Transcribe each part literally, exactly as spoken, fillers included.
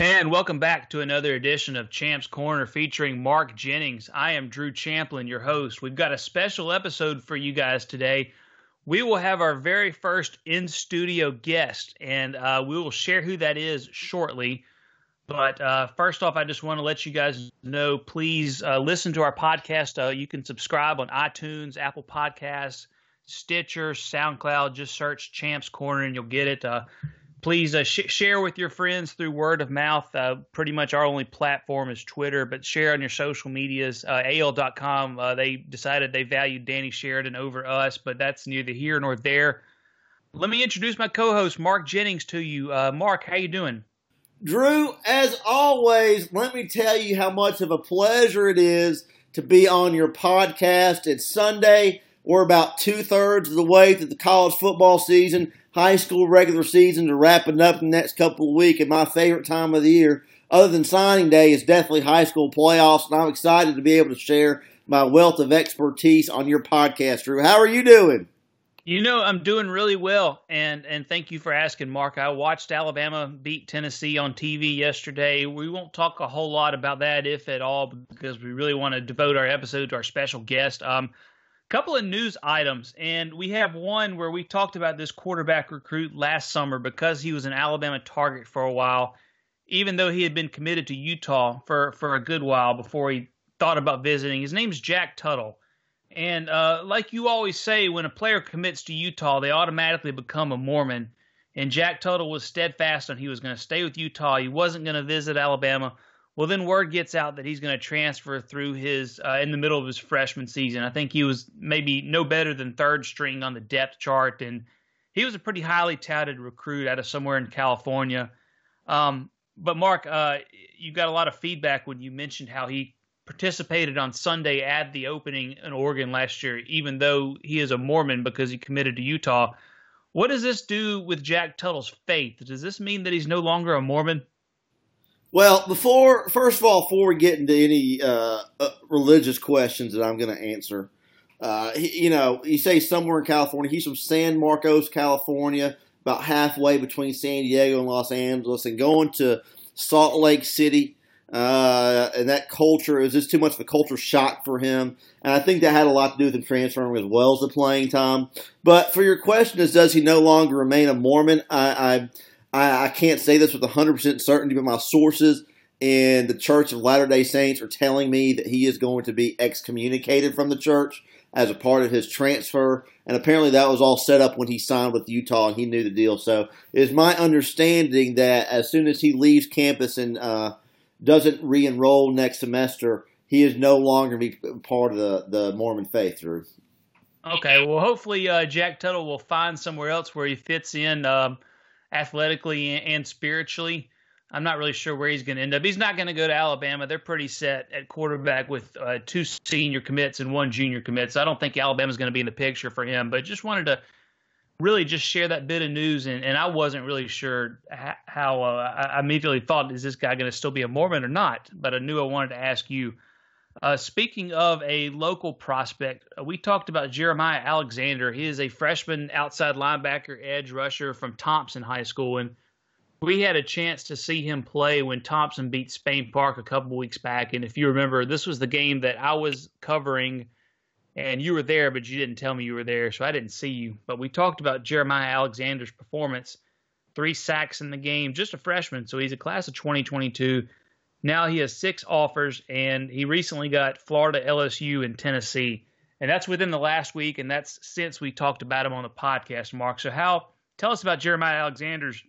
And welcome back to another edition of Champ's Corner featuring Mark Jennings. I am Drew Champlin, your host. We've got a special episode for you guys today. We will have our very first in-studio guest, and uh, we will share who that is shortly. But uh, first off, I just want to let you guys know, please uh, listen to our podcast. Uh, you can subscribe on iTunes, Apple Podcasts, Stitcher, SoundCloud. Just search Champ's Corner and you'll get it. Uh Please uh, sh- share with your friends through word of mouth. Uh, pretty much our only platform is Twitter, but share on your social medias. Uh, A L dot com, uh, they decided they valued Danny Sheridan over us, but that's neither here nor there. Let me introduce my co-host, Mark Jennings, to you. Uh, Mark, how you doing? Drew, as always, let me tell you how much of a pleasure it is to be on your podcast. It's Sunday. We're about two-thirds of the way through the college football season. High school regular seasons are wrapping up in the next couple of weeks, and my favorite time of the year, other than signing day, is definitely high school playoffs, and I'm excited to be able to share my wealth of expertise on your podcast, Drew. How are you doing? You know, I'm doing really well, and and thank you for asking, Mark. I watched Alabama beat Tennessee on T V yesterday. We won't talk a whole lot about that, if at all, because we really want to devote our episode to our special guest. Um Couple of news items, and we have one where we talked about this quarterback recruit last summer because he was an Alabama target for a while, even though he had been committed to Utah for, for a good while before he thought about visiting. His name's Jack Tuttle, and uh, like you always say, when a player commits to Utah, they automatically become a Mormon, and Jack Tuttle was steadfast on he was going to stay with Utah. He wasn't going to visit Alabama. Well, then word gets out that he's going to transfer through his uh, in the middle of his freshman season. I think he was maybe no better than third string on the depth chart, and he was a pretty highly touted recruit out of somewhere in California. Um, but, Mark, uh, you got a lot of feedback when you mentioned how he participated on Sunday at the opening in Oregon last year, even though he is a Mormon because he committed to Utah. What does this do with Jack Tuttle's faith? Does this mean that he's no longer a Mormon? Well, before first of all, before we get into any uh, uh, religious questions that I'm going to answer, uh, he, you know, you say somewhere in California. He's from San Marcos, California, about halfway between San Diego and Los Angeles, and going to Salt Lake City. Uh, and that culture is just too much of a culture shock for him. And I think that had a lot to do with him transferring as well as the playing time. But for your question is, does he no longer remain a Mormon? I. I I can't say this with one hundred percent certainty, but my sources in the Church of Latter-day Saints are telling me that he is going to be excommunicated from the church as a part of his transfer, and apparently that was all set up when he signed with Utah and he knew the deal. So it is my understanding that as soon as he leaves campus and uh, doesn't re-enroll next semester, he is no longer be part of the, the Mormon faith, Drew. Okay, well, hopefully uh, Jack Tuttle will find somewhere else where he fits in um athletically and spiritually. I'm not really sure where he's going to end up. He's not going to go to Alabama. They're pretty set at quarterback with uh, two senior commits and one junior commit. So I don't think Alabama's going to be in the picture for him. But just wanted to really just share that bit of news. And, and I wasn't really sure how uh, I immediately thought, is this guy going to still be a Mormon or not? But I knew I wanted to ask you. Uh, speaking of a local prospect, we talked about Jeremiah Alexander. He is a freshman outside linebacker, edge rusher from Thompson High School, and we had a chance to see him play when Thompson beat Spain Park a couple weeks back. And if you remember, this was the game that I was covering, and you were there, but you didn't tell me you were there, so I didn't see you. But we talked about Jeremiah Alexander's performance, three sacks in the game, just a freshman, so he's a class of twenty twenty-two. Now he has six offers, and he recently got Florida, L S U, and Tennessee. And that's within the last week, and that's since we talked about him on the podcast, Mark. So how tell us about Jeremiah Alexander's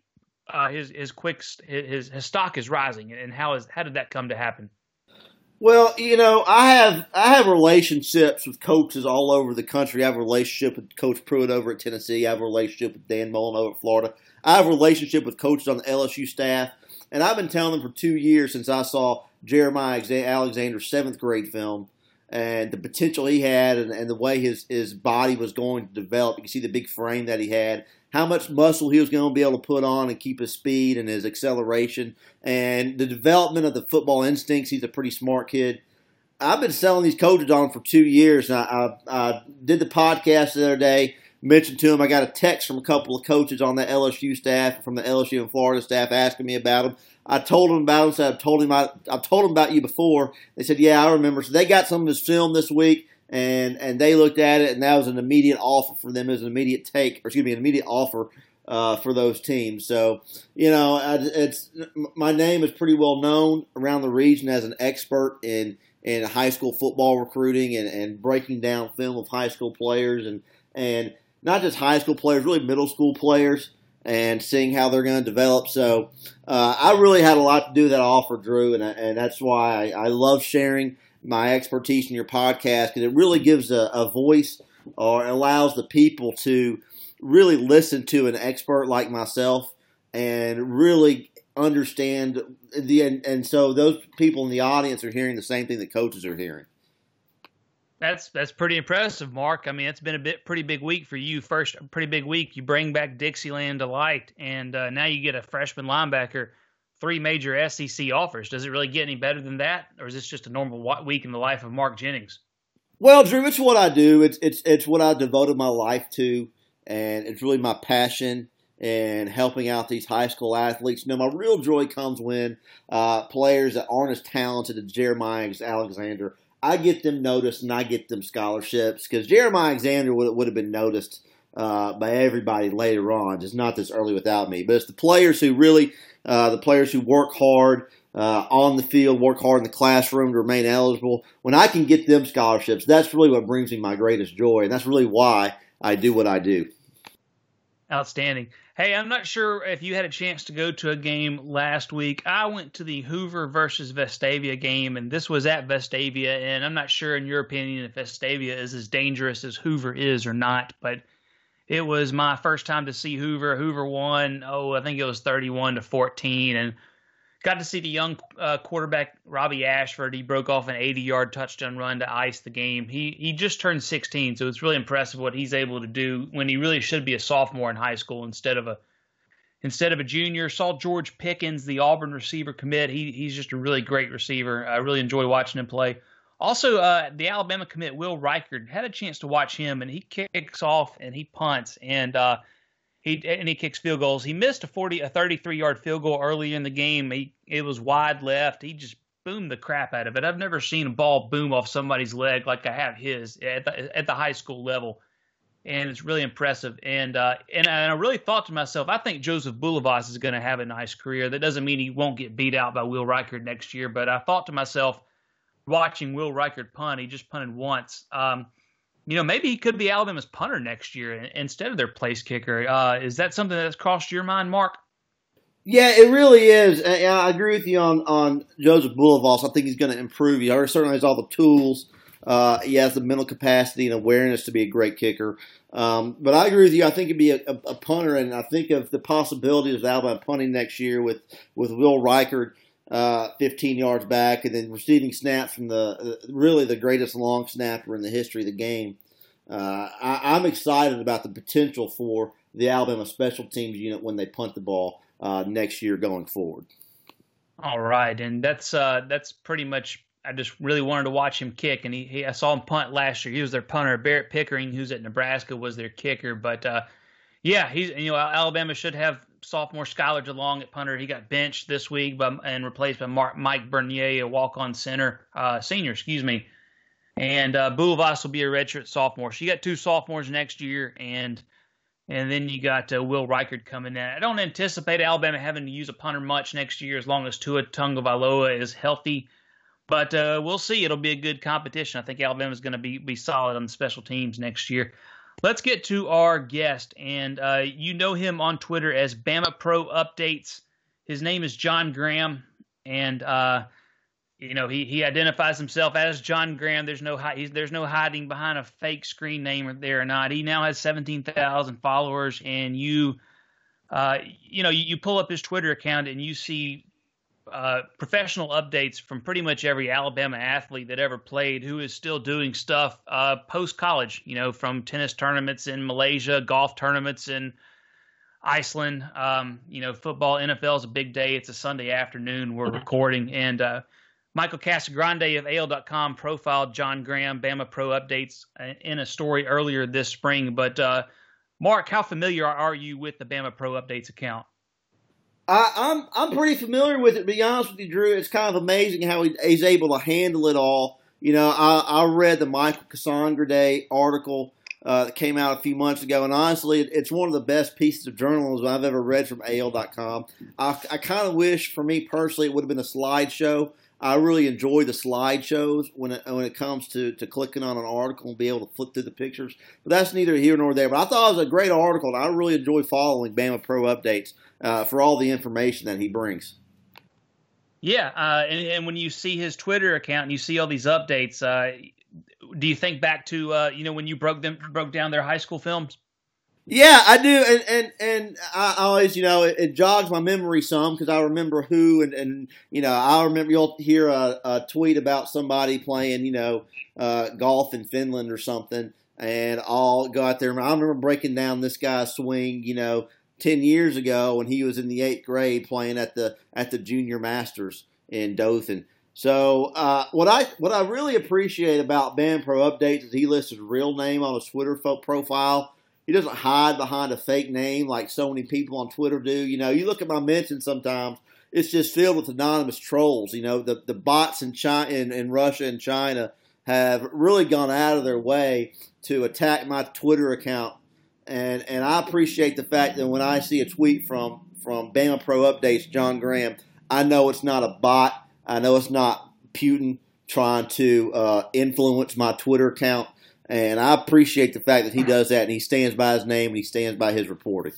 uh, his his quick his his stock is rising, and how is how did that come to happen? Well, you know, I have I have relationships with coaches all over the country. I have a relationship with Coach Pruitt over at Tennessee. I have a relationship with Dan Mullen over at Florida. I have a relationship with coaches on the L S U staff. And I've been telling them for two years since I saw Jeremiah Alexander's seventh grade film and the potential he had and, and the way his, his body was going to develop. You can see the big frame that he had, how much muscle he was going to be able to put on and keep his speed and his acceleration and the development of the football instincts. He's a pretty smart kid. I've been selling these coaches on him for two years. And I, I, I did the podcast the other day mentioned to him. I got a text from a couple of coaches on the L S U staff, from the L S U and Florida staff, asking me about him. I told them about him. Said, I've told him I, I've told him about you before. They said, yeah, I remember. So they got some of his film this week, and and they looked at it, and that was an immediate offer for them. It was an immediate take, or excuse me, an immediate offer uh, for those teams. So you know, I, it's my name is pretty well known around the region as an expert in in high school football recruiting and, and breaking down film of high school players and and not just high school players, really middle school players, and seeing how they're going to develop. So uh, I really had a lot to do with that offer, Drew, and, I, and that's why I, I love sharing my expertise in your podcast, because it really gives a, a voice or allows the people to really listen to an expert like myself and really understand. the and, and so those people in the audience are hearing the same thing that coaches are hearing. That's that's pretty impressive, Mark. I mean, it's been a bit pretty big week for you. First, pretty big week. You bring back Dixieland Delight, and uh, now you get a freshman linebacker, three major S E C offers. Does it really get any better than that, or is this just a normal week in the life of Mark Jennings? Well, Drew, it's what I do. It's it's it's what I devoted my life to, and it's really my passion in helping out these high school athletes. You know, my real joy comes when uh, players that aren't as talented as Jeremiah Alexander, I get them noticed and I get them scholarships, because Jeremiah Alexander would, would have been noticed uh, by everybody later on, just not this early without me. But it's the players who really, uh, the players who work hard uh, on the field, work hard in the classroom to remain eligible. When I can get them scholarships, that's really what brings me my greatest joy, and that's really why I do what I do. Outstanding. Hey, I'm not sure if you had a chance to go to a game last week. I went to the Hoover versus Vestavia game, and this was at Vestavia, and I'm not sure in your opinion if Vestavia is as dangerous as Hoover is or not, but it was my first time to see Hoover. Hoover won, oh, I think it was thirty-one to fourteen, and got to see the young uh, quarterback Robbie Ashford. He broke off an eighty-yard touchdown run to ice the game. He he just turned sixteen, so it's really impressive what he's able to do when he really should be a sophomore in high school instead of a instead of a junior. Saw George Pickens, the Auburn receiver commit. He he's just a really great receiver. I really enjoy watching him play. Also, uh, the Alabama commit Will Reichard, had a chance to watch him, and he kicks off and he punts and. Uh, He and he kicks field goals. He missed a forty, a thirty-three-yard field goal earlier in the game. He, it was wide left. He just boomed the crap out of it. I've never seen a ball boom off somebody's leg like I have his at the, at the high school level, and it's really impressive. And uh, and, I, and I really thought to myself, I think Joseph Bulovas is going to have a nice career. That doesn't mean he won't get beat out by Will Reichard next year, but I thought to myself, watching Will Reichard punt, he just punted once. Um, You know, maybe he could be Alabama's punter next year instead of their place kicker. Uh, is that something that's crossed your mind, Mark? Yeah, it really is. I, I agree with you on, on Joseph Bulovas. I think he's going to improve. He certainly has all the tools. Uh, he has the mental capacity and awareness to be a great kicker. Um, but I agree with you. I think he'd be a, a, a punter, and I think of the possibilities of Alabama punting next year with, with Will Reichard Uh, fifteen yards back, and then receiving snaps from the uh, really the greatest long snapper in the history of the game. Uh, I, I'm excited about the potential for the Alabama special teams unit when they punt the ball uh, next year going forward. All right, and that's uh, that's pretty much. I just really wanted to watch him kick, and he, he I saw him punt last year. He was their punter. Barrett Pickering, who's at Nebraska, was their kicker. But uh, yeah, he's you know Alabama should have. Sophomore Skylar DeLong at punter. He got benched this week by, and replaced by Mark, Mike Bernier, a walk-on center, uh, senior, excuse me. And uh, Bulovas will be a redshirt sophomore. So you got two sophomores next year, and and then you got uh, Will Reichard coming in. I don't anticipate Alabama having to use a punter much next year as long as Tua Tagovailoa is healthy. But uh, we'll see. It'll be a good competition. I think Alabama's going to be, be solid on the special teams next year. Let's get to our guest, and uh, you know him on Twitter as Bama Pro Updates. His name is John Graham, and uh, you know he, he identifies himself as John Graham. There's no he's, there's no hiding behind a fake screen name there or not. He now has seventeen thousand followers, and you uh, you know you, you pull up his Twitter account and you see uh, professional updates from pretty much every Alabama athlete that ever played who is still doing stuff uh, post-college, you know, from tennis tournaments in Malaysia, golf tournaments in Iceland, um, you know, football, N F L is a big day. It's a Sunday afternoon. We're recording. And uh, Michael Casagrande of A L dot com profiled John Graham, Bama Pro Updates, in a story earlier this spring. But uh, Mark, how familiar are you with the Bama Pro Updates account? I, I'm I'm pretty familiar with it, to be honest with you, Drew. It's kind of amazing how he, he's able to handle it all. You know, I, I read the Michael Casagrande article uh, that came out a few months ago, and honestly, it, it's one of the best pieces of journalism I've ever read from A L dot com. I, I kind of wish, for me personally, it would have been a slideshow. I really enjoy the slideshows when it, when it comes to, to clicking on an article and be able to flip through the pictures. But that's neither here nor there. But I thought it was a great article, and I really enjoy following Bama Pro Updates uh, for all the information that he brings. Yeah, uh, and, and when you see his Twitter account and you see all these updates, uh, do you think back to uh, you know when you broke them broke down their high school films? Yeah, I do, and and, and I always, you know, it, it jogs my memory some because I remember who, and, and you know, I remember you'll hear a, a tweet about somebody playing, you know, uh, golf in Finland or something, and I'll go out there. I remember breaking down this guy's swing, you know, ten years ago when he was in the eighth grade playing at the at the Junior Masters in Dothan. So uh, what I what I really appreciate about Bama Pro Updates is he lists his real name on his Twitter fo- profile. He doesn't hide behind a fake name like so many people on Twitter do. You know, you look at my mentions sometimes, it's just filled with anonymous trolls. You know, the, the bots in, China, in, in Russia and China have really gone out of their way to attack my Twitter account. And and I appreciate the fact that when I see a tweet from, from Bama Pro Updates, John Graham, I know it's not a bot. I know it's not Putin trying to uh, influence my Twitter account. And I appreciate the fact that he does that, and he stands by his name, and he stands by his reporting.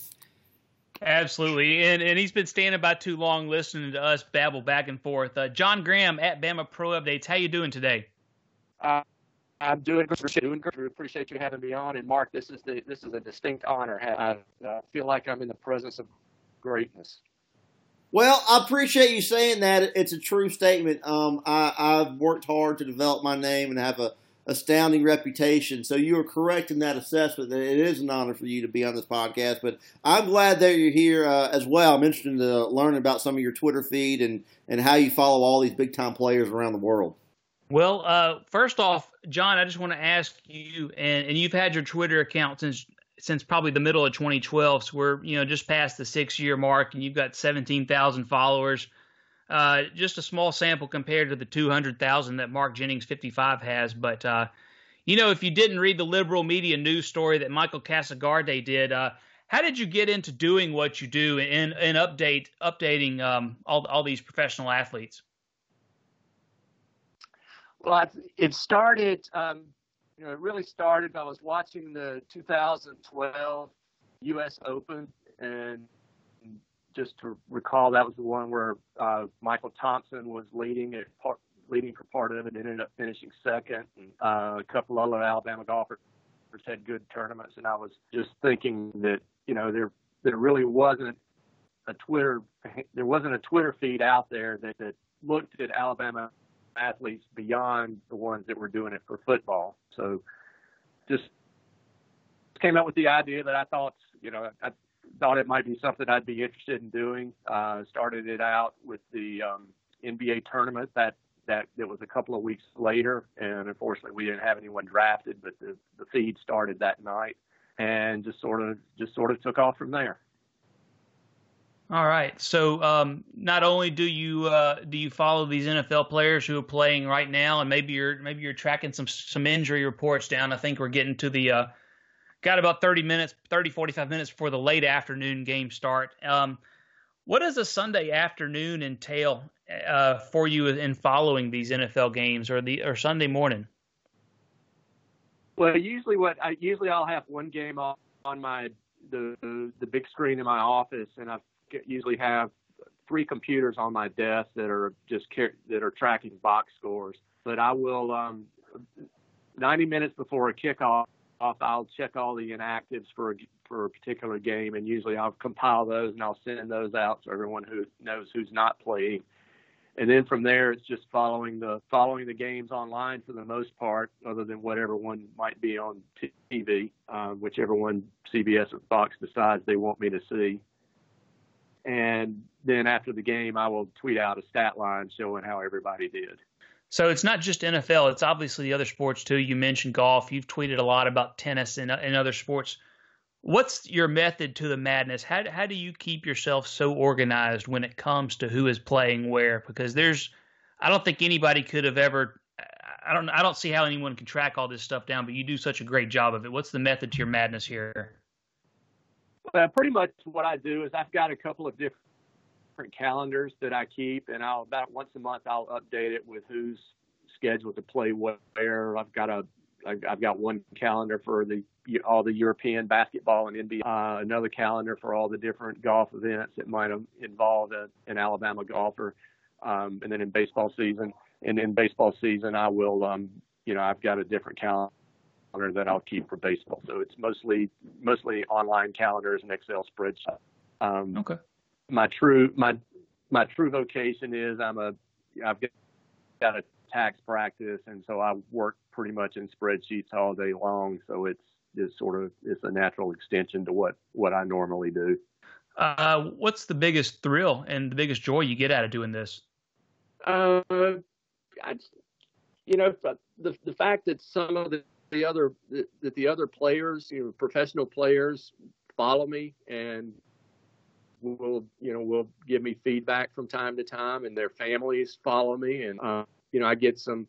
Absolutely, and and he's been standing by too long listening to us babble back and forth. Uh, John Graham at Bama Pro Updates, how you doing today? Uh, I'm doing good. Doing good. Appreciate you having me on. And Mark, this is the this is a distinct honor. I uh, feel like I'm in the presence of greatness. Well, I appreciate you saying that. It's a true statement. Um, I, I've worked hard to develop my name and have a astounding reputation. So you are correct in that assessment that it is an honor for you to be on this podcast, but I'm glad that you're here uh, as well. I'm interested to learn about some of your Twitter feed and, and how you follow all these big time players around the world. Well, uh, first off, John, I just want to ask you, and, and you've had your Twitter account since, since probably the middle of twenty twelve. So we're, you know, just past the six year mark and you've got seventeen thousand followers. Uh, just a small sample compared to the two hundred thousand that Mark Jennings fifty-five has. But, uh, you know, if you didn't read the liberal media news story that Michael Casagrande did, uh, how did you get into doing what you do and, and update updating um, all, all these professional athletes? Well, it started, um, you know, it really started, I was watching the two thousand twelve U S Open, and just to recall, that was the one where uh, Michael Thompson was leading it, part, leading for part of it, and ended up finishing second. And, uh, a couple of other Alabama golfers had good tournaments, and I was just thinking that, you know, there there really wasn't a Twitter there wasn't a Twitter feed out there that, that looked at Alabama athletes beyond the ones that were doing it for football. So, just came up with the idea that I thought, you know, I. thought it might be something I'd be interested in doing. Uh, started it out with the um, N B A tournament that, that that was a couple of weeks later, and unfortunately we didn't have anyone drafted, but the, the feed started that night, and just sort of just sort of took off from there. All right. So um, not only do you uh, do you follow these N F L players who are playing right now, and maybe you're maybe you're tracking some some injury reports down. I think we're getting to the. Uh, Got about thirty minutes, thirty, forty-five minutes before the late afternoon game start. Um, what does a Sunday afternoon entail uh, for you in following these N F L games or the or Sunday morning? Well, usually what I usually I'll have one game on, on my the, the the big screen in my office, and I usually have three computers on my desk that are just that are tracking box scores. But I will um, ninety minutes before a kickoff. I'll check all the inactives for a, for a particular game, and usually I'll compile those and I'll send those out so everyone who knows who's not playing. And then from there, it's just following the following the games online for the most part, other than whatever one might be on T V, uh, whichever one C B S or Fox decides they want me to see. And then after the game, I will tweet out a stat line showing how everybody did. So it's not just N F L. It's obviously the other sports, too. You mentioned golf. You've tweeted a lot about tennis and, and other sports. What's your method to the madness? How how do you keep yourself so organized when it comes to who is playing where? Because there's, I don't think anybody could have ever. I don't I don't see how anyone can track all this stuff down, but you do such a great job of it. What's the method to your madness here? Well, pretty much what I do is I've got a couple of different calendars that I keep, and I'll about once a month I'll update it with who's scheduled to play where. I've got a I've got one calendar for the all the European basketball and N B A, uh, another calendar for all the different golf events that might have involved a, an Alabama golfer, um, and then in baseball season. And in baseball season, I will, um, you know, I've got a different calendar that I'll keep for baseball. So it's mostly mostly online calendars and Excel spreadsheets. Um, okay. My true my my true vocation is I'm a I've got a tax practice, and so I work pretty much in spreadsheets all day long. So it's it's sort of it's a natural extension to what what I normally do. Uh, what's the biggest thrill and the biggest joy you get out of doing this? Uh, I, you know, the the fact that some of the, the other that the other players, you know, professional players, follow me and will you know will give me feedback from time to time, and their families follow me, and uh, you know, I get some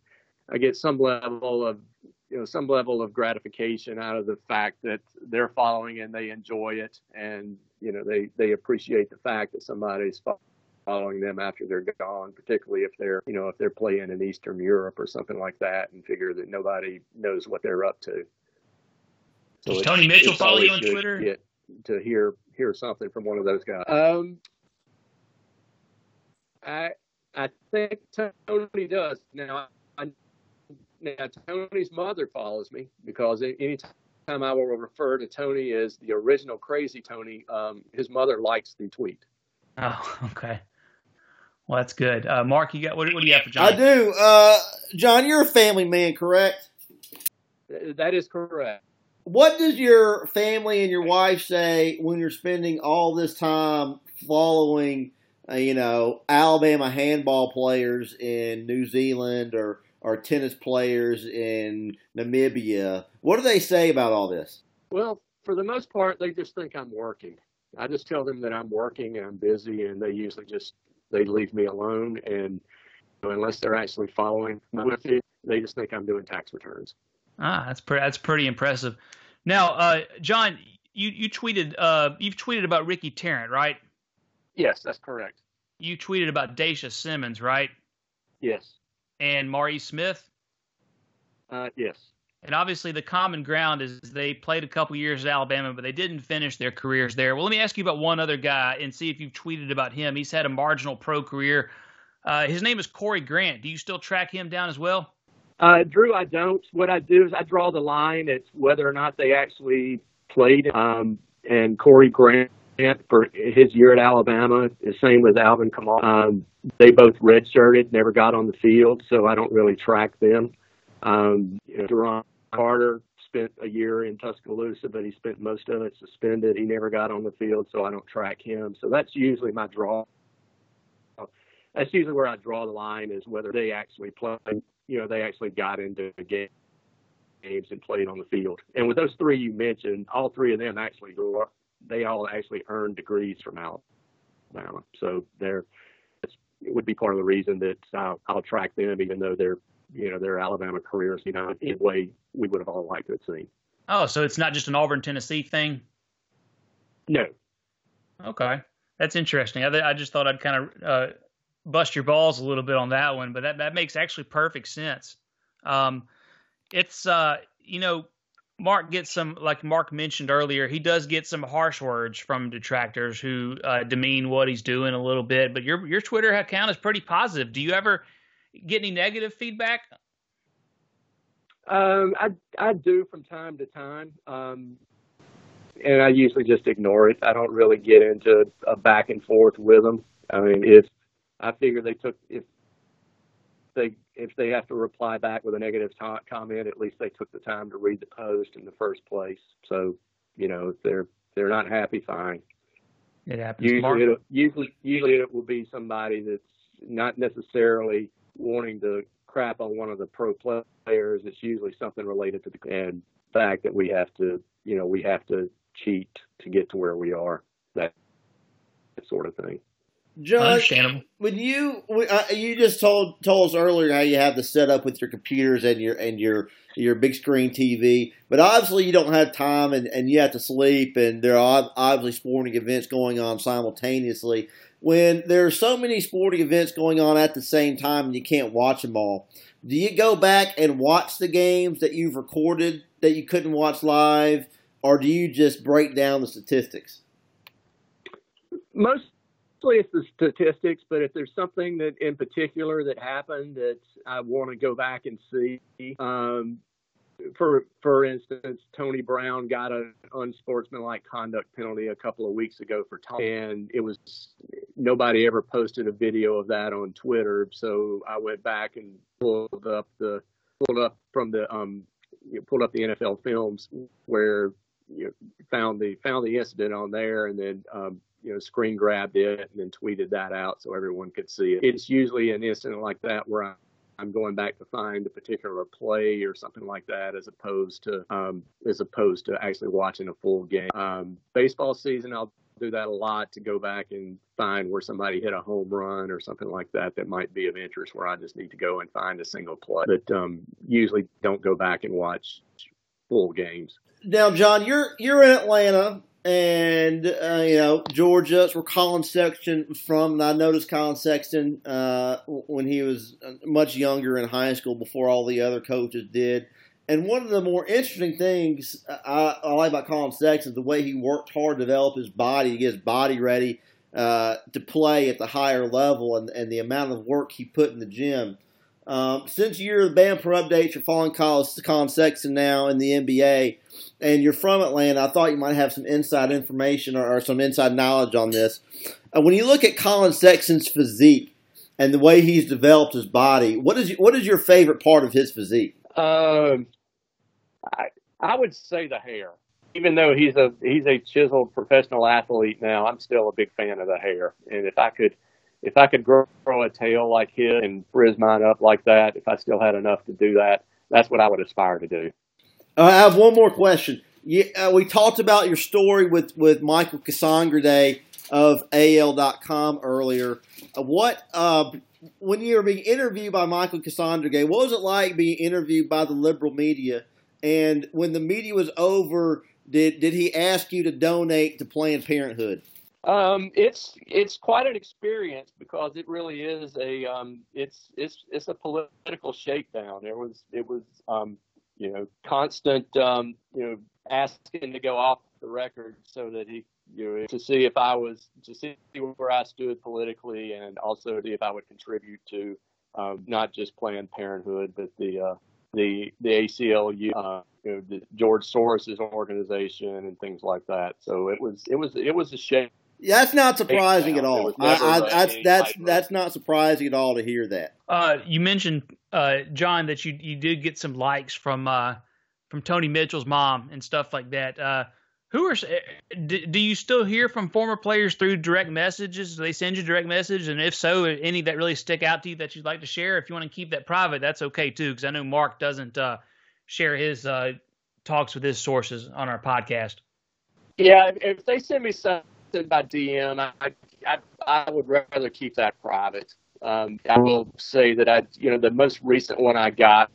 I get some level of you know some level of gratification out of the fact that they're following and they enjoy it, and you know they they appreciate the fact that somebody's following. following them after they're gone, particularly if they're, you know, if they're playing in Eastern Europe or something like that, and figure that nobody knows what they're up to. So Does Tony Mitchell follow you on Twitter? Get to hear hear something from one of those guys. Um, I I think Tony does. Now, I, now Tony's mother follows me, because anytime I will refer to Tony as the original Crazy Tony, um, his mother likes the tweet. Oh, okay. Well, that's good. Uh, Mark, you got what, what do you have for John? I do. Uh, John, you're a family man, correct? That is correct. What does your family and your wife say when you're spending all this time following, uh, you know, Alabama handball players in New Zealand or, or tennis players in Namibia? What do they say about all this? Well, for the most part, they just think I'm working. I just tell them that I'm working and I'm busy, and they usually just, they leave me alone. And you know, unless they're actually following with it, they just think I'm doing tax returns. Ah, that's pretty, that's pretty impressive. Now, uh, John, you, you tweeted, uh, you've tweeted about Ricky Tarrant, right? Yes, that's correct. You tweeted about Dacia Simmons, right? Yes. And Maurice Smith? Uh, yes. And obviously the common ground is they played a couple years at Alabama, but they didn't finish their careers there. Well, let me ask you about one other guy and see if you've tweeted about him. He's had a marginal pro career. Uh, his name is Corey Grant. Do you still track him down as well? Uh, Drew, I don't. What I do is I draw the line at whether or not they actually played. Um, and Corey Grant, for his year at Alabama, the same with Alvin Kamal. Um, they both redshirted, never got on the field, so I don't really track them. Um, you know, Deron Carter spent a year in Tuscaloosa, but he spent most of it suspended. He never got on the field, so I don't track him. So that's usually my draw. That's usually where I draw the line, is whether they actually play, you know, they actually got into games and played on the field. And with those three you mentioned, all three of them actually, they all actually earned degrees from Alabama. So they're, it would be part of the reason that I'll, I'll track them, even though they're, you know, their Alabama careers, you know, in a way we would have all liked to have seen. Oh, so it's not just an Auburn, Tennessee thing? No. Okay. That's interesting. I, th- I just thought I'd kind of uh, bust your balls a little bit on that one, but that, that makes actually perfect sense. Um, it's, uh, you know, Mark gets some, like Mark mentioned earlier, he does get some harsh words from detractors who uh, demean what he's doing a little bit, but your your Twitter account is pretty positive. Do you ever get any negative feedback? Um, I I do from time to time, um, and I usually just ignore it. I don't really get into a back and forth with them. I mean, if I figure they took if they if they have to reply back with a negative t- comment, at least they took the time to read the post in the first place. So you know, if they're they're not happy, fine. It happens. Usually, it'll, usually, usually it will be somebody that's not necessarily wanting to crap on one of the pro players. It's usually something related to the and fact that we have to, you know, we have to cheat to get to where we are, that sort of thing. Josh, when you uh, you just told told us earlier how you have the setup with your computers and your and your your big screen T V, but obviously you don't have time and, and you have to sleep, and there are obviously sporting events going on simultaneously. When there are so many sporting events going on at the same time and you can't watch them all, do you go back and watch the games that you've recorded that you couldn't watch live, or do you just break down the statistics? Most. It's the statistics, but if there's something that in particular that happened that I want to go back and see, um, for for instance, Tony Brown got an unsportsmanlike conduct penalty a couple of weeks ago for Tom, and it was nobody ever posted a video of that on Twitter, so I went back and pulled up the pulled up from the um you know, pulled up the N F L films where you know, found the found the incident on there, and then. Um, you know, screen grabbed it and then tweeted that out so everyone could see it. It's usually an incident like that where I'm going back to find a particular play or something like that, as opposed to um, as opposed to actually watching a full game. Um, baseball season, I'll do that a lot, to go back and find where somebody hit a home run or something like that that might be of interest, where I just need to go and find a single play. But um, usually don't go back and watch full games. Now, John, you're you're in Atlanta. And, uh, you know, Georgia, it's where Colin Sexton was from. And I noticed Colin Sexton uh, when he was much younger in high school, before all the other coaches did. And one of the more interesting things I, I like about Colin Sexton is the way he worked hard to develop his body, to get his body ready uh, to play at the higher level, and, and the amount of work he put in the gym. Um, since you're the Bama Pro Updates, you're following Colin Sexton now in the N B A, and you're from Atlanta, I thought you might have some inside information or, or some inside knowledge on this. Uh, when you look at Colin Sexton's physique and the way he's developed his body, what is what is your favorite part of his physique? Um, I, I would say the hair. Even though he's a he's a chiseled professional athlete now, I'm still a big fan of the hair. And if I could. If I could grow a tail like his and frizz mine up like that, if I still had enough to do that, that's what I would aspire to do. Uh, I have one more question. You, uh, we talked about your story with, with Michael Casagrande of A L dot com earlier. Uh, what uh, when you were being interviewed by Michael Casagrande, what was it like being interviewed by the liberal media? And when the media was over, did did he ask you to donate to Planned Parenthood? Um, it's, it's quite an experience, because it really is a, um, it's, it's, it's a political shakedown. It was, it was, um, you know, constant, um, you know, asking to go off the record so that he, you know, to see if I was, to see where I stood politically, and also to see if I would contribute to, um, not just Planned Parenthood, but the, uh, the, the A C L U, uh, you know, the George Soros's organization and things like that. So it was, it was, it was a shame. That's not surprising at all. I, I, that's that's that's not surprising at all to hear that. Uh, you mentioned, uh, John, that you, you did get some likes from uh, from Tony Mitchell's mom and stuff like that. Uh, who are do, do you still hear from former players through direct messages? Do they send you direct messages? And if so, any that really stick out to you that you'd like to share? If you want to keep that private, that's okay too, because I know Mark doesn't uh, share his uh, talks with his sources on our podcast. Yeah, if they send me some. By D M, I, I I would rather keep that private. Um, I will say that I, you know, the most recent one I got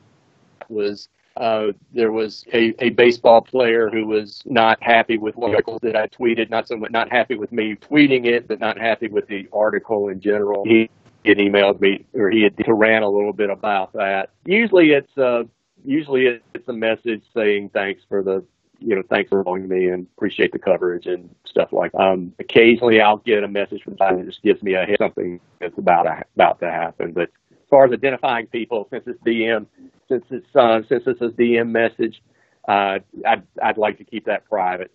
was uh, there was a, a baseball player who was not happy with what that I tweeted. Not so much not happy with me tweeting it, but not happy with the article in general. He had emailed me, or he had ran a little bit about that. Usually it's uh, usually it's a message saying thanks for the. You know, thanks for following me and appreciate the coverage and stuff like that. Um, occasionally I'll get a message from somebody that just gives me a hit, something that's about about to happen. But as far as identifying people, since it's D M, since it's uh, since it's a D M message, uh, I'd I'd like to keep that private.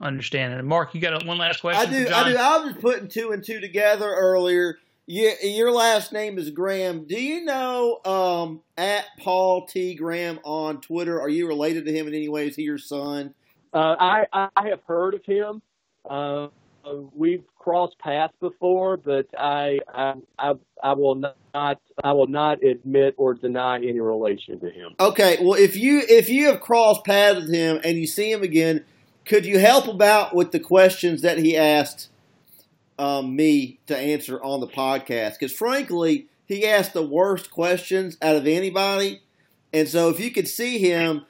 Understand it, Mark. You got one last question? I do. For John? I do. I was putting two and two together earlier. You, your last name is Graham. Do you know um, at Paul T. Graham on Twitter? Are you related to him in any way? Is he your son? Uh, I, I have heard of him. Uh, we've crossed paths before, but I, I, I, I will not, I will not admit or deny any relation to him. Okay, well, if you if you have crossed paths with him and you see him again, could you help him out with the questions that he asked um, me to answer on the podcast? Because frankly, he asked the worst questions out of anybody, and so if you could see him.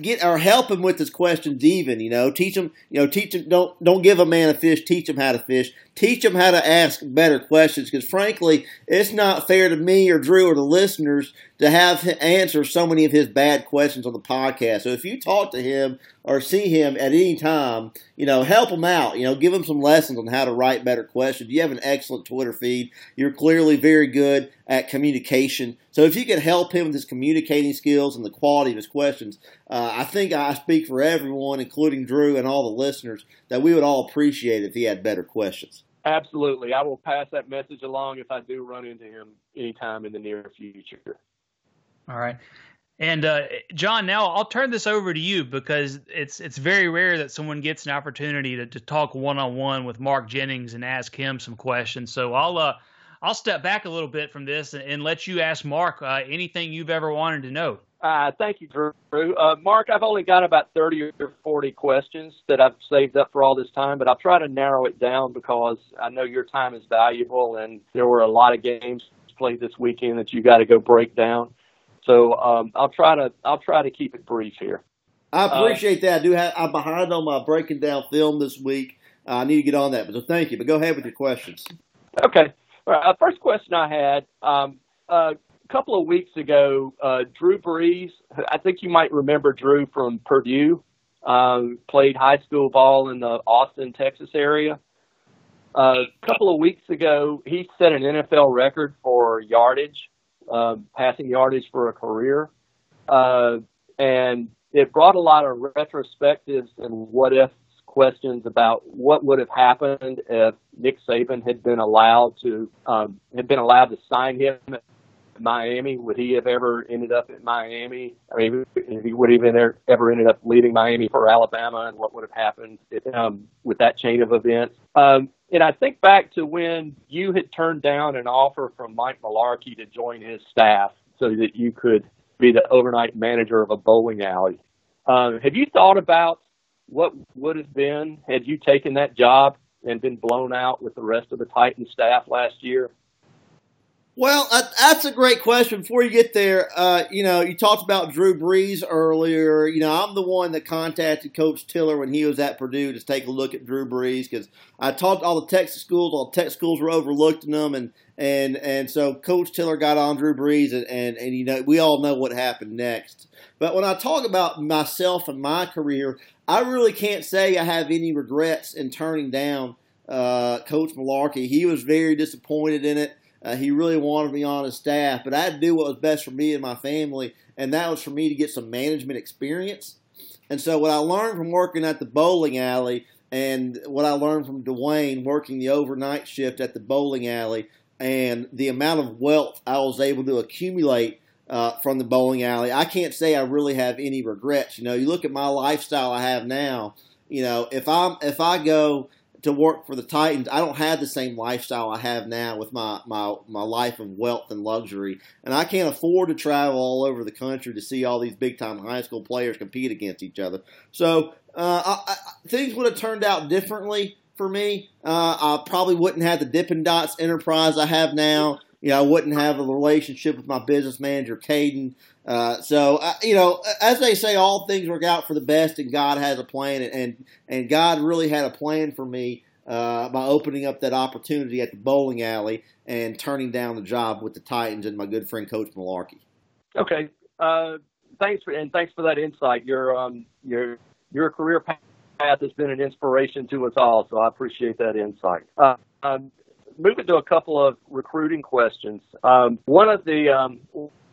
Get or help him with his questions, even you know, teach him. You know, teach him. Don't don't give a man a fish. Teach him how to fish. Teach him how to ask better questions. Because frankly, it's not fair to me or Drew or the listeners to have him answer so many of his bad questions on the podcast. So if you talk to him or see him at any time, you know, help him out. You know, give him some lessons on how to write better questions. You have an excellent Twitter feed. You're clearly very good at communication. So if you could help him with his communicating skills and the quality of his questions, uh, I think I speak for everyone, including Drew and all the listeners, that we would all appreciate if he had better questions. Absolutely. I will pass that message along if I do run into him anytime in the near future. All right. And, uh, John, now I'll turn this over to you because it's it's very rare that someone gets an opportunity to, to talk one-on-one with Mark Jennings and ask him some questions. So I'll uh, I'll step back a little bit from this and, and let you ask Mark uh, anything you've ever wanted to know. Uh, thank you, Drew. Uh, Mark, I've only got about thirty or forty questions that I've saved up for all this time, but I'll try to narrow it down because I know your time is valuable and there were a lot of games played this weekend that you got to go break down. So um, I'll try to I'll try to keep it brief here. I appreciate uh, that. I do have I'm behind on my breaking down film this week. Uh, I need to get on that, but so thank you. But go ahead with your questions. Okay. All right. Uh, first question I had um, uh, a couple of weeks ago, uh, Drew Brees. I think you might remember Drew from Purdue. Um, played high school ball in the Austin, Texas area. Uh, a couple of weeks ago, he set an N F L record for yardage. Uh, passing yardage for a career. Uh, and it brought a lot of retrospectives and what-if questions about what would have happened if Nick Saban had been allowed to um, had been allowed to sign him at Miami. Would he have ever ended up at Miami? I mean, if he would have ever, ever ended up leaving Miami for Alabama, and what would have happened if, um, with that chain of events? Um, And I think back to when you had turned down an offer from Mike Mularkey to join his staff so that you could be the overnight manager of a bowling alley. Um, have you thought about what would have been had you taken that job and been blown out with the rest of the Titans staff last year? Well, uh, that's a great question. Before you get there, uh, you know, you talked about Drew Brees earlier. You know, I'm the one that contacted Coach Tiller when he was at Purdue to take a look at Drew Brees because I talked to all the Texas schools. All the Texas schools were overlooked in them, and and, and so Coach Tiller got on Drew Brees, and, and, and, you know, we all know what happened next. But when I talk about myself and my career, I really can't say I have any regrets in turning down uh, Coach Mularkey. He was very disappointed in it. Uh, he really wanted me on his staff, but I had to do what was best for me and my family, and that was for me to get some management experience. And so what I learned from working at the bowling alley and what I learned from Dwayne working the overnight shift at the bowling alley and the amount of wealth I was able to accumulate uh, from the bowling alley, I can't say I really have any regrets. You know, you look at my lifestyle I have now, you know, if I'm if I go – to work for the Titans, I don't have the same lifestyle I have now with my, my, my life of wealth and luxury. And I can't afford to travel all over the country to see all these big-time high school players compete against each other. So uh, I, I, things would have turned out differently for me. Uh, I probably wouldn't have the Dippin' Dots enterprise I have now. You know, I wouldn't have a relationship with my business manager, Caden. Uh, so, I, you know, as they say, all things work out for the best, and God has a plan. And and God really had a plan for me uh, by opening up that opportunity at the bowling alley and turning down the job with the Titans and my good friend Coach Mularkey. Okay, uh, thanks for and thanks for that insight. Your um your your career path has been an inspiration to us all. So I appreciate that insight. Uh, um, Moving to a couple of recruiting questions. Um, one of the um,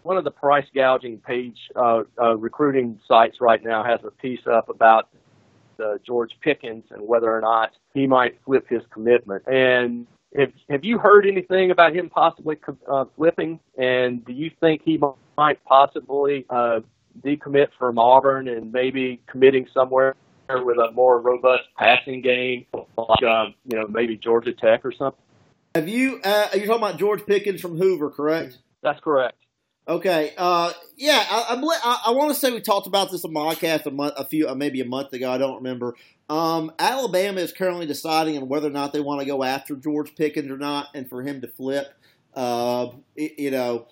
one of the price gouging page uh, uh, recruiting sites right now has a piece up about uh, George Pickens and whether or not he might flip his commitment. And have have you heard anything about him possibly uh, flipping? And do you think he might possibly uh, decommit from Auburn and maybe committing somewhere with a more robust passing game, like um, you know, maybe Georgia Tech or something. Have you? Uh, you're talking about George Pickens from Hoover, correct? That's correct. Okay. Uh, yeah, I, I, I want to say we talked about this on podcast a month, a few, maybe a month ago. I don't remember. Um, Alabama is currently deciding on whether or not they want to go after George Pickens or not, and for him to flip. Uh, it, you know,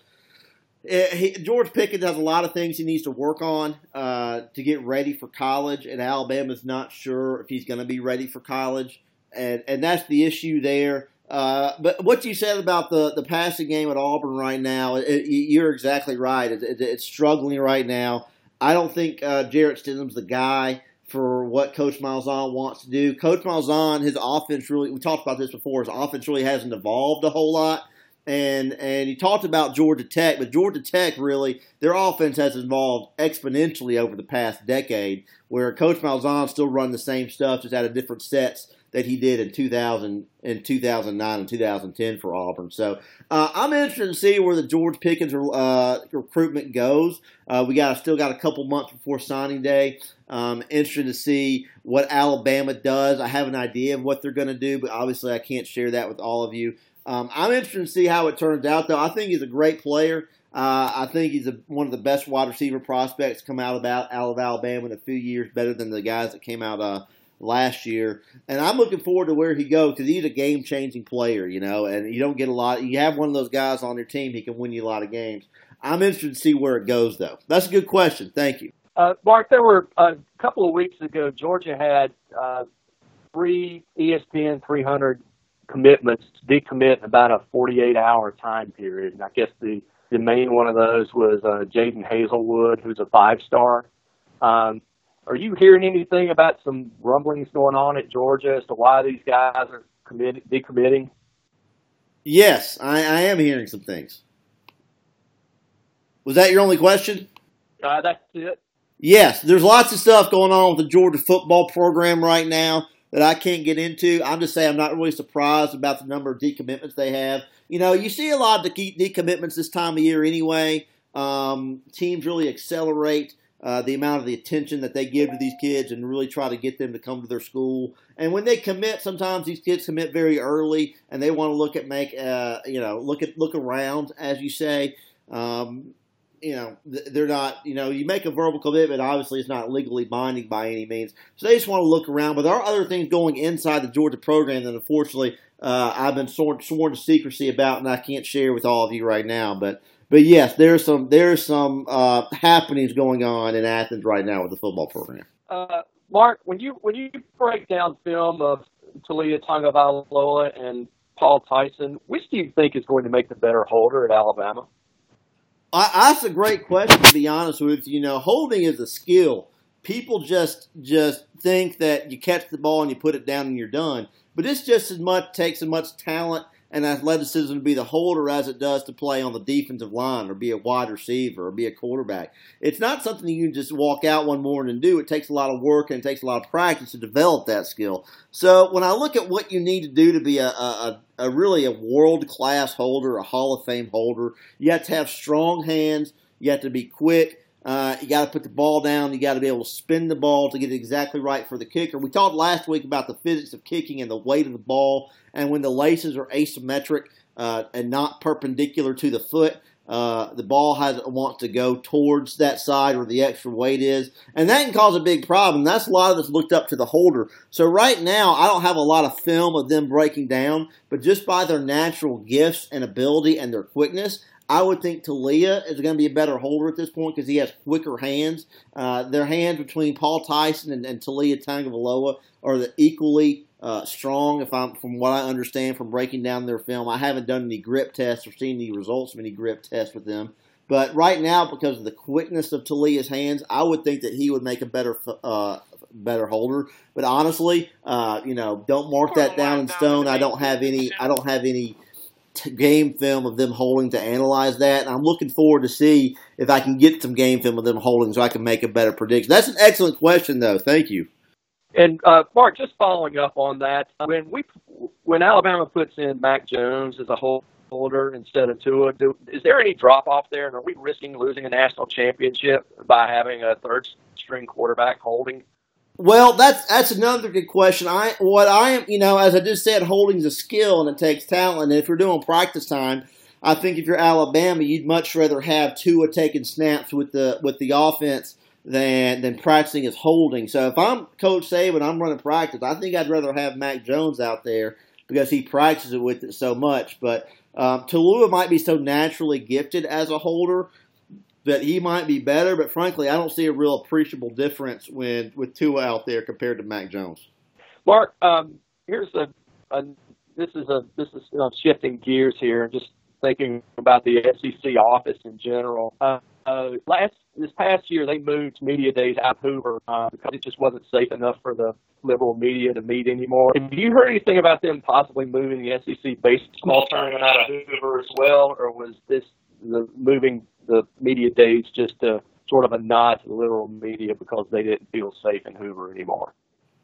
it, he, George Pickens has a lot of things he needs to work on uh, to get ready for college, and Alabama's not sure if he's going to be ready for college, and and that's the issue there. Uh, but what you said about the, the passing game at Auburn right now, it, you're exactly right. It, it, it's struggling right now. I don't think uh, Jarrett Stidham's the guy for what Coach Malzahn wants to do. Coach Malzahn, his offense really – we talked about this before. His offense really hasn't evolved a whole lot. And and you talked about Georgia Tech, but Georgia Tech really, their offense has evolved exponentially over the past decade, where Coach Malzahn still run the same stuff, just out of different sets that he did in two thousand, in two thousand nine and two thousand ten for Auburn. So uh, I'm interested to see where the George Pickens uh, recruitment goes. Uh, we got still got a couple months before signing day. Um, interested to see what Alabama does. I have an idea of what they're going to do, but obviously I can't share that with all of you. Um, I'm interested to see how it turns out, though. I think he's a great player. Uh, I think he's a, one of the best wide receiver prospects come out, about, out of Alabama in a few years, better than the guys that came out uh, last year. And I'm looking forward to where he goes, because he's a game-changing player, you know, and you don't get a lot. You have one of those guys on your team, he can win you a lot of games. I'm interested to see where it goes, though. That's a good question. Thank you. Uh, Mark, there were a couple of weeks ago, Georgia had uh, three E S P N three hundred commitments decommit in about a forty-eight hour time period. And I guess the, the main one of those was uh, Jaden Hazelwood, who's a five-star. Um, are you hearing anything about some rumblings going on at Georgia as to why these guys are commit, decommitting? Yes, I, I am hearing some things. Was that your only question? Uh, that's it. Yes, there's lots of stuff going on with the Georgia football program right now that I can't get into. I'm just saying I'm not really surprised about the number of decommitments they have. You know, you see a lot of de- decommitments this time of year anyway. Um, teams really accelerate uh, the amount of the attention that they give to these kids and really try to get them to come to their school. And when they commit, sometimes these kids commit very early, and they want to look at make uh, you know look at look around, as you say. Um, You know, they're not, you know, you make a verbal commitment, obviously it's not legally binding by any means. So they just want to look around. But there are other things going inside the Georgia program that unfortunately uh, I've been sworn, sworn to secrecy about, and I can't share with all of you right now. But but yes, there's some there's some uh, happenings going on in Athens right now with the football program. Uh, Mark, when you when you break down film of Taulia Tagovailoa and Paul Tyson, which do you think is going to make the better holder at Alabama? I, that's a great question, to be honest with you. You know, holding is a skill. People just just think that you catch the ball and you put it down and you're done. But it's just as much takes as much talent and athleticism to be the holder as it does to play on the defensive line or be a wide receiver or be a quarterback. It's not something you can just walk out one morning and do. It takes a lot of work and it takes a lot of practice to develop that skill. So when I look at what you need to do to be a, a, a really a world-class holder, a Hall of Fame holder, you have to have strong hands. You have to be quick. Uh, you got to put the ball down. You got to be able to spin the ball to get it exactly right for the kicker. We talked last week about the physics of kicking and the weight of the ball, and when the laces are asymmetric uh, and not perpendicular to the foot, uh, the ball has wants to go towards that side where the extra weight is, and that can cause a big problem. That's a lot of it's looked up to the holder. So right now, I don't have a lot of film of them breaking down, but just by their natural gifts and ability and their quickness, I would think Taulia is going to be a better holder at this point because he has quicker hands. Uh, their hands between Paul Tyson and, and Taulia Tagovailoa are the equally uh, strong, if I'm from what I understand from breaking down their film. I haven't done any grip tests or seen any results of any grip tests with them. But right now, because of the quickness of Taulia's hands, I would think that he would make a better uh, better holder. But honestly, uh, you know, don't mark that down in stone. I don't have any. I don't have any. game film of them holding to analyze that, and I'm looking forward to see if I can get some game film of them holding so I can make a better prediction. That's an excellent question, though. Thank you. And, uh, Mark, just following up on that, when we when Alabama puts in Mac Jones as a holder instead of Tua, do, is there any drop-off there, and are we risking losing a national championship by having a third-string quarterback holding? Well, that's that's another good question. I what I am, you know, as I just said, holding's a skill and it takes talent. And if you're doing practice time, I think if you're Alabama, you'd much rather have Tua taking snaps with the with the offense than than practicing his holding. So if I'm Coach Saban, I'm running practice, I think I'd rather have Mac Jones out there because he practices it with it so much. But um, Taulia might be so naturally gifted as a holder that he might be better. But frankly, I don't see a real appreciable difference when with Tua out there compared to Mac Jones. Mark, um, here's a, a this is a this is I'm shifting gears here, just thinking about the S E C office in general. Uh, uh, last. This past year, they moved media days out of Hoover uh, because it just wasn't safe enough for the liberal media to meet anymore. Have you heard anything about them possibly moving the S E C baseball tournament out of Hoover as well, or was this the moving the media days just a, sort of a nod to the liberal media because they didn't feel safe in Hoover anymore?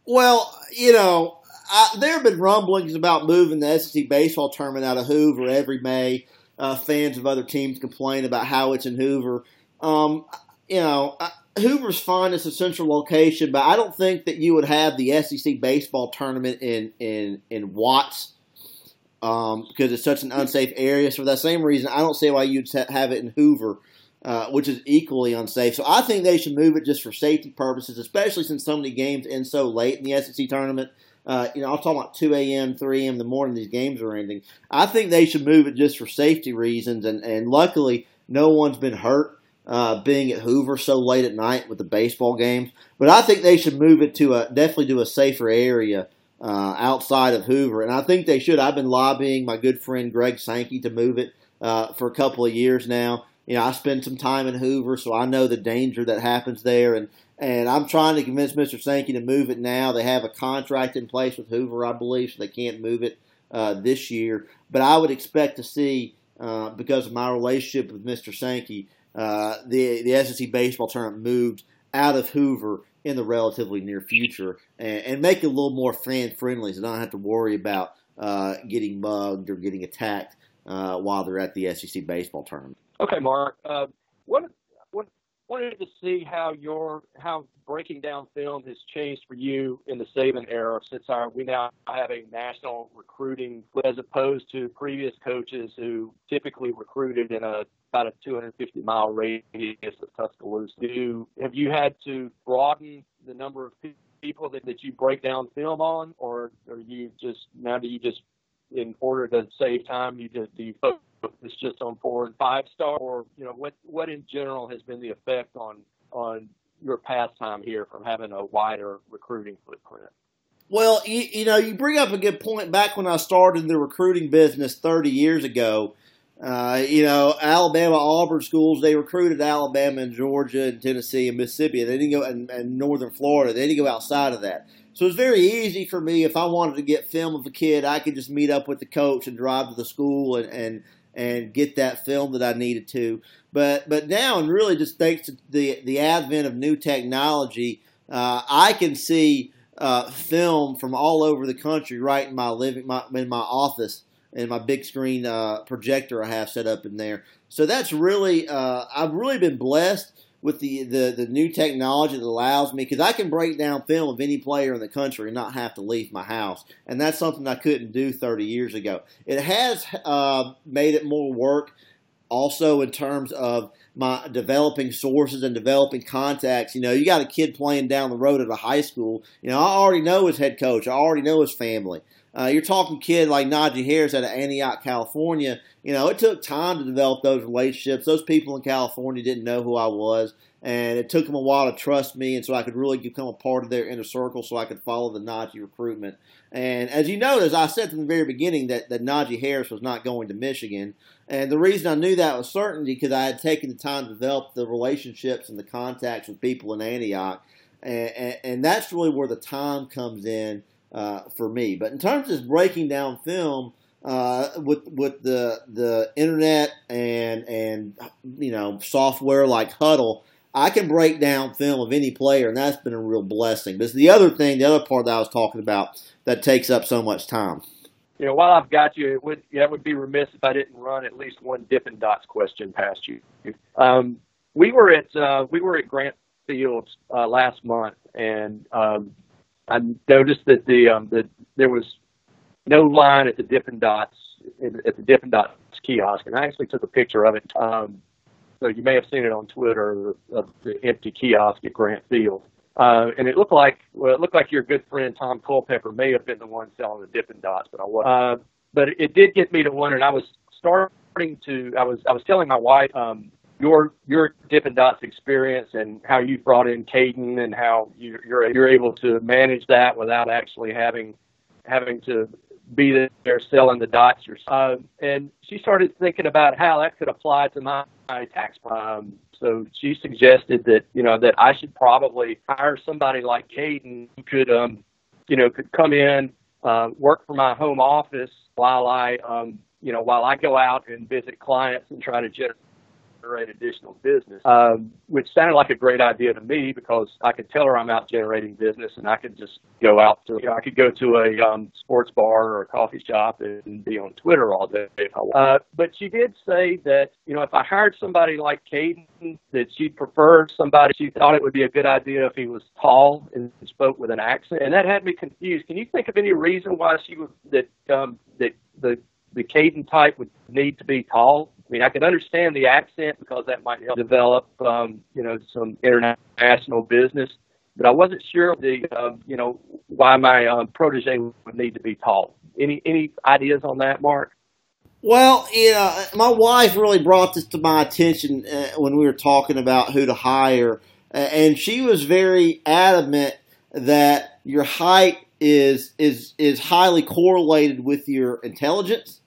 Well, you know, I, there have been rumblings about moving the S E C baseball tournament out of Hoover every May. Uh, fans of other teams complain about how it's in Hoover. Um, you know, Hoover's fine as a central location, but I don't think that you would have the S E C baseball tournament in, in, in Watts um, because it's such an unsafe area. So for that same reason, I don't see why you'd have it in Hoover, uh, which is equally unsafe. So I think they should move it just for safety purposes, especially since so many games end so late in the S E C tournament. Uh, you know, I'm talking about two a.m., three a.m. in the morning these games are ending. I think they should move it just for safety reasons, and, and luckily no one's been hurt. Uh, being at Hoover so late at night with the baseball games. But I think they should move it to a definitely to a safer area uh, outside of Hoover. And I think they should. I've been lobbying my good friend Greg Sankey to move it uh, for a couple of years now. You know, I spend some time in Hoover, so I know the danger that happens there. And, and I'm trying to convince Mister Sankey to move it now. They have a contract in place with Hoover, I believe, so they can't move it uh, this year. But I would expect to see, uh, because of my relationship with Mister Sankey, Uh, the the S E C baseball tournament moved out of Hoover in the relatively near future, and, and make it a little more fan friendly, so they don't have to worry about uh, getting mugged or getting attacked uh, while they're at the S E C baseball tournament. Okay, Mark. Uh, what what wanted to see how your how breaking down film has changed for you in the Saban era, since our, we now have a national recruiting as opposed to previous coaches who typically recruited in a about a two hundred fifty mile radius of Tuscaloosa. Do, have you had to broaden the number of people that, that you break down film on, or are you just now? Do you just, in order to save time, you just do you focus just on four and five star, or you know what? What in general has been the effect on on your pastime here from having a wider recruiting footprint? Well, you, you know, you bring up a good point. Back when I started the recruiting business thirty years ago. Uh, you know, Alabama, Auburn schools, they recruited Alabama and Georgia and Tennessee and Mississippi. They didn't go and, and northern Florida. They didn't go outside of that. So it's very easy for me if I wanted to get film of a kid, I could just meet up with the coach and drive to the school and, and, and get that film that I needed to. But but now, and really just thanks to the, the advent of new technology, uh, I can see uh, film from all over the country right in my living my, in my office. And my big screen uh, projector I have set up in there. So that's really, uh, I've really been blessed with the, the, the new technology that allows me, because I can break down film of any player in the country and not have to leave my house. And that's something I couldn't do thirty years ago. It has uh, made it more work also in terms of my developing sources and developing contacts. You know, you got a kid playing down the road at a high school. You know, I already know his head coach. I already know his family. Uh, you're talking kid like Najee Harris out of Antioch, California. You know, it took time to develop those relationships. Those people in California didn't know who I was, and it took them a while to trust me, and so I could really become a part of their inner circle so I could follow the Najee recruitment. And as you notice, I said from the very beginning that, that Najee Harris was not going to Michigan, and the reason I knew that was certainty because I had taken the time to develop the relationships and the contacts with people in Antioch, and, and, and that's really where the time comes in. Uh, for me, but in terms of breaking down film uh, with with the the internet and and you know software like Huddle, I can break down film of any player, and that's been a real blessing. But it's the other thing, the other part that I was talking about that takes up so much time. You know, while I've got you, it would yeah, it would be remiss if I didn't run at least one Dippin' Dots question past you. Um, we were at uh, we were at Grant Field uh, last month, and um, I noticed that the um, that there was no line at the Dippin' Dots at the Dippin' Dots kiosk, and I actually took a picture of it. Um, so you may have seen it on Twitter, of the empty kiosk at Grant Field, uh, and it looked like well, it looked like your good friend Tom Culpepper may have been the one selling the Dippin' Dots, but I wasn't. Uh, but it did get me to wonder, and I was starting to I was I was telling my wife. Um, Your your Dippin' Dots experience and how you brought in Caden and how you, you're you're able to manage that without actually having having to be there selling the dots yourself. Um, and she started thinking about how that could apply to my, my tax plan. Um, so she suggested that you know that I should probably hire somebody like Caden who could um you know could come in uh, work for my home office while I um you know while I go out and visit clients and try to generate additional business, um, which sounded like a great idea to me because I could tell her I'm out generating business and I could just go out to, you know, I could go to a um, sports bar or a coffee shop and be on Twitter all day if I wanted. Uh, but she did say that, you know, if I hired somebody like Caden, that she preferred somebody, she thought it would be a good idea if he was tall and spoke with an accent. And that had me confused. Can you think of any reason why she would, that, um, that the, the Caden type would need to be tall? I mean, I can understand the accent because that might help develop, um, you know, some international business. But I wasn't sure the, uh, you know, why my um, protege would need to be tall. Any any ideas on that, Mark? Well, yeah, my wife really brought this to my attention uh, when we were talking about who to hire, uh, and she was very adamant that your height is is is highly correlated with your intelligence.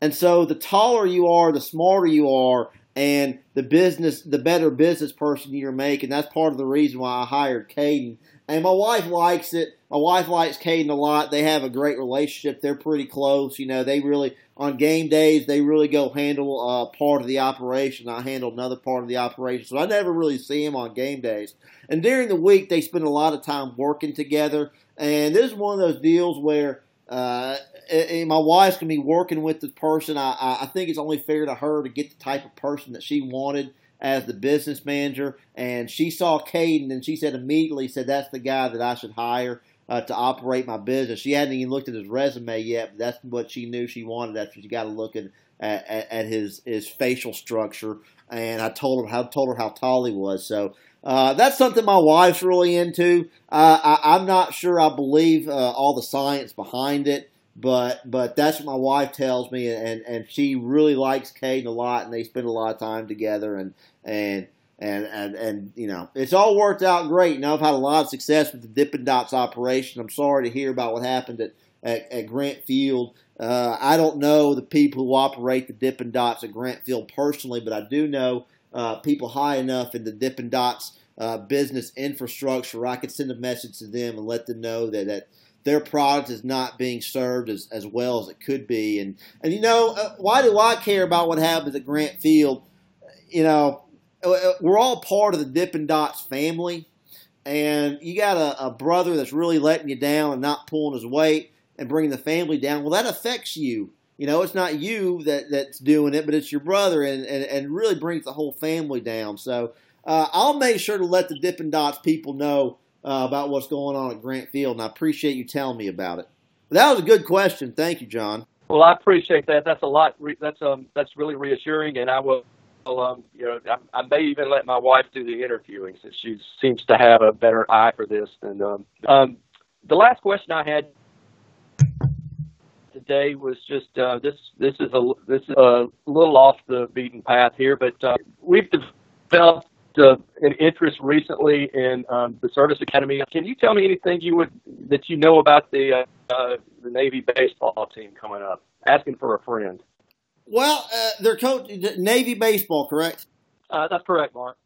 And so the taller you are, the smarter you are, and the business, the better business person you're making. That's part of the reason why I hired Caden. And my wife likes it. My wife likes Caden a lot. They have a great relationship. They're pretty close. You know, they really, on game days, they really go handle uh, part of the operation. I handle another part of the operation. So I never really see them on game days. And during the week, they spend a lot of time working together. And this is one of those deals where, Uh, and my wife's going to be working with the person. I, I think it's only fair to her to get the type of person that she wanted as the business manager. And she saw Caden, and she said immediately, said that's the guy that I should hire uh, to operate my business. She hadn't even looked at his resume yet, but that's what she knew she wanted after she got a look at, at, at his, his facial structure. And I told her, I told her how tall he was. So Uh, that's something my wife's really into. Uh, I, I'm not sure I believe uh, all the science behind it, but but that's what my wife tells me, and, and she really likes Caden a lot, and they spend a lot of time together, and and and and, and you know it's all worked out great. And I've had a lot of success with the Dippin' Dots operation. I'm sorry to hear about what happened at at, at Grant Field. Uh, I don't know the people who operate the Dippin' Dots at Grant Field personally, but I do know Uh, people high enough in the Dippin' Dots uh, business infrastructure, I could send a message to them and let them know that, that their product is not being served as, as well as it could be. And, and you know, uh, why do I care about what happens at Grant Field? You know, we're all part of the Dippin' Dots family, and you got a, a brother that's really letting you down and not pulling his weight and bringing the family down. Well, that affects you. You know, it's not you that, that's doing it, but it's your brother, and, and, and really brings the whole family down. So uh, I'll make sure to let the Dippin' Dots people know uh, about what's going on at Grant Field, and I appreciate you telling me about it. But that was a good question. Thank you, John. Well, I appreciate that. That's a lot. Re- that's um, that's really reassuring, and I will. Um, you know, I, I may even let my wife do the interviewing since she seems to have a better eye for this. And um, um, the last question I had today was just uh, this. This is a this is a little off the beaten path here, but uh, we've developed uh, an interest recently in um, the Service Academy. Can you tell me anything you would that you know about the uh, uh, the Navy baseball team coming up? Asking for a friend. Well, uh, their coach, Navy baseball, correct? Uh, that's correct, Mark.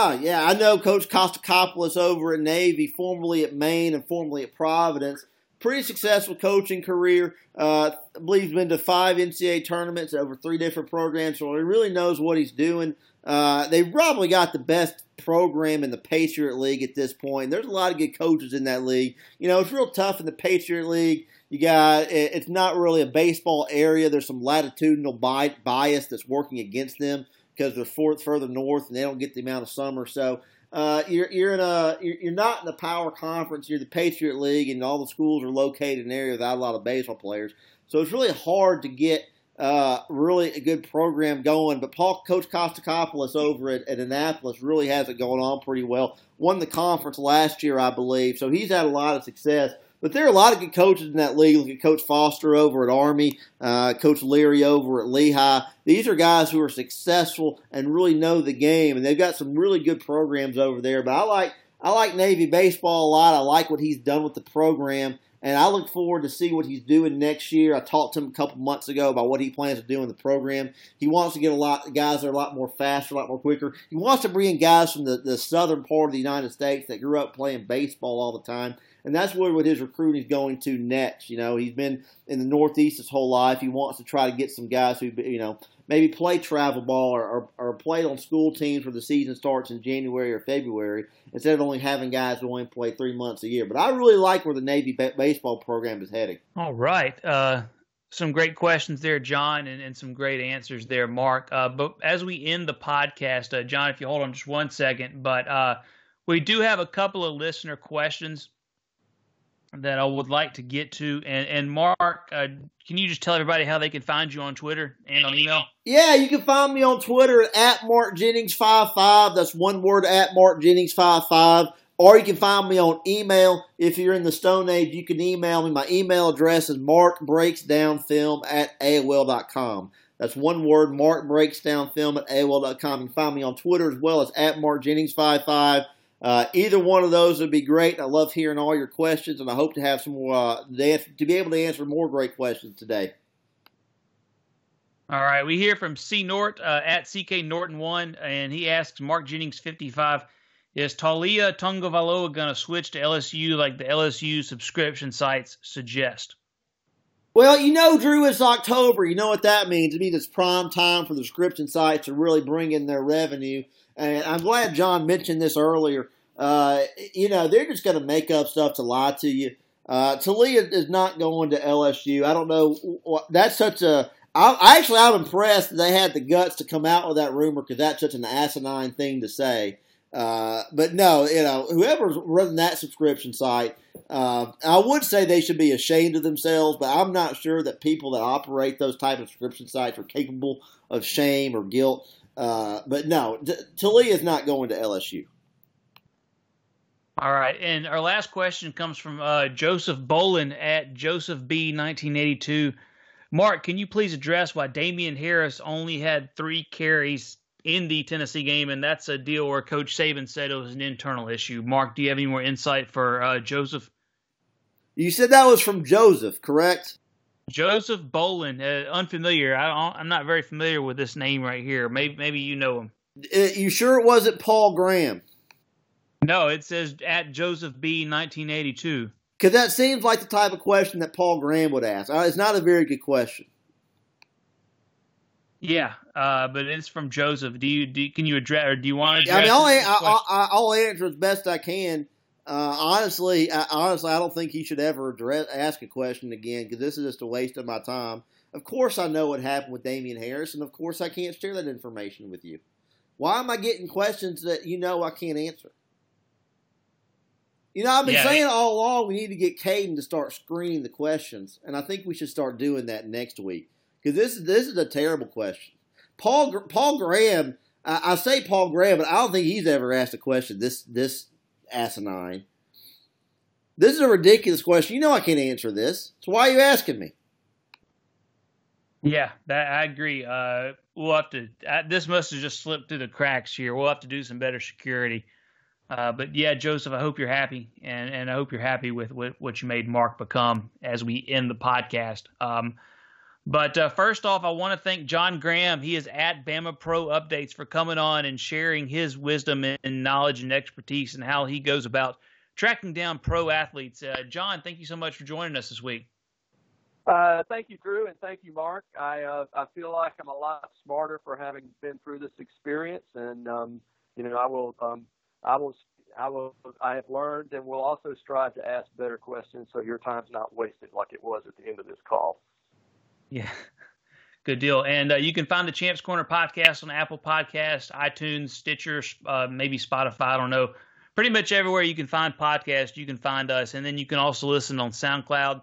Ah, yeah, I know Coach Kostacopoulos over at Navy, formerly at Maine and formerly at Providence. Pretty successful coaching career. Uh, I believe he's been to five N C double A tournaments over three different programs, so he really knows what he's doing. Uh, they probably got the best program in the Patriot League at this point. There's a lot of good coaches in that league. You know, it's real tough in the Patriot League. You got it's not really a baseball area. There's some latitudinal bias that's working against them because they're further north and they don't get the amount of summer. So uh, you're you're in a you're, you're not in a power conference. You're the Patriot League, and all the schools are located in an area without a lot of baseball players. So it's really hard to get uh, really a good program going. But Paul, Coach Kostacopoulos over at, at Annapolis really has it going on pretty well. Won the conference last year, I believe. So he's had a lot of success. But there are a lot of good coaches in that league. Look at Coach Foster over at Army, uh, Coach Leary over at Lehigh. These are guys who are successful and really know the game, and they've got some really good programs over there. But I like I like Navy baseball a lot. I like what he's done with the program, and I look forward to see what he's doing next year. I talked to him a couple months ago about what he plans to do in the program. He wants to get a lot of guys that are a lot more faster, a lot more quicker. He wants to bring in guys from the, the southern part of the United States that grew up playing baseball all the time. And that's where what his recruiting is going to next. You know, he's been in the Northeast his whole life. He wants to try to get some guys who, you know, maybe play travel ball or, or, or play on school teams where the season starts in January or February instead of only having guys who only play three months a year. But I really like where the Navy ba- baseball program is heading. All right. Uh, some great questions there, John, and, and some great answers there, Mark. Uh, but as we end the podcast, uh, John, if you hold on just one second, but uh, we do have a couple of listener questions that I would like to get to. And, and Mark, uh, can you just tell everybody how they can find you on Twitter and on email? Yeah, you can find me on Twitter at Mark Jennings fifty-five. That's one word, at Mark Jennings fifty-five. Or you can find me on email. If you're in the Stone Age, you can email me. My email address is mark breaks down film at A O L dot com. That's one word, mark breaks down film at A O L dot com. You can find me on Twitter as well as at Mark Jennings fifty-five. Uh, either one of those would be great. I love hearing all your questions, and I hope to have some more uh, to be able to answer more great questions today. All right, we hear from C Nort uh, at C K Norton one, and he asks Mark Jennings fifty-five: is Taulia Tagovailoa going to switch to L S U like the L S U subscription sites suggest? Well, you know, Drew, it's October. You know what that means. It means it's prime time for the subscription sites to really bring in their revenue. And I'm glad John mentioned this earlier. Uh, you know, they're just going to make up stuff to lie to you. Uh, Taulia is not going to L S U. I don't know. That's such a I, – actually, I'm impressed that they had the guts to come out with that rumor because that's such an asinine thing to say. Uh, but, no, you know, whoever's running that subscription site, uh, I would say they should be ashamed of themselves, but I'm not sure that people that operate those type of subscription sites are capable of shame or guilt. Uh, but no, Taulia is not going to L S U. All right, and our last question comes from uh, Joseph Bolin at Joseph B nineteen eighty-two. Mark, can you please address why Damian Harris only had three carries in the Tennessee game, and that's a deal where Coach Saban said it was an internal issue. Mark, do you have any more insight for uh, Joseph? You said that was from Joseph, correct? Joseph Bolin, uh, unfamiliar. I don't, I'm not very familiar with this name right here. Maybe maybe you know him. You sure it wasn't Paul Graham? No, it says at Joseph B nineteen eighty-two. Because that seems like the type of question that Paul Graham would ask. It's not a very good question. Yeah, uh, but it's from Joseph. Do you, do you can you address or do you want to? Address I mean, I'll, I, I, I'll answer as best I can. Uh, honestly, I, honestly, I don't think he should ever address, ask a question again because this is just a waste of my time. Of course, I know what happened with Damian Harris, and of course, I can't share that information with you. Why am I getting questions that you know I can't answer? You know, I've been yeah, saying all along we need to get Caden to start screening the questions, and I think we should start doing that next week because this is this is a terrible question. Paul Paul Graham, I, I say Paul Graham, but I don't think he's ever asked a question this this. asinine. This is a ridiculous question. You know I can't answer this. So why are you asking me? Yeah, that, I agree. Uh, we'll have to. Uh, this must have just slipped through the cracks here. We'll have to do some better security. Uh, but yeah, Joseph, I hope you're happy, and, and I hope you're happy with, with what you made Mark become as we end the podcast. Um, but uh, first off, I want to thank John Graham. He is at Bama Pro Updates for coming on and sharing his wisdom and knowledge and expertise and how he goes about tracking down pro athletes. Uh, John, thank you so much for joining us this week. Uh, thank you, Drew, and thank you, Mark. I uh, I feel like I'm a lot smarter for having been through this experience, and um, you know I will um, I will I will I have learned and will also strive to ask better questions so your time's not wasted like it was at the end of this call. Yeah. Good deal. And uh, you can find the Champs Corner podcast on Apple Podcasts, iTunes, Stitcher, uh, maybe Spotify. I don't know. Pretty much everywhere you can find podcasts, you can find us. And then you can also listen on SoundCloud.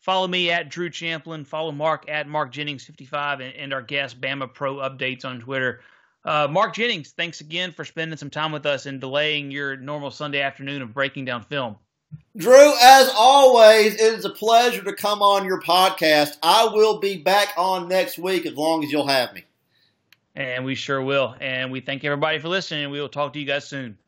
Follow me at Drew Champlin. Follow Mark at Mark Jennings fifty-five and, and our guest Bama Pro Updates on Twitter. Uh, Mark Jennings, thanks again for spending some time with us and delaying your normal Sunday afternoon of breaking down film. Drew, as always, it is a pleasure to come on your podcast. I will be back on next week as long as you'll have me. And we sure will. And we thank everybody for listening. We will talk to you guys soon.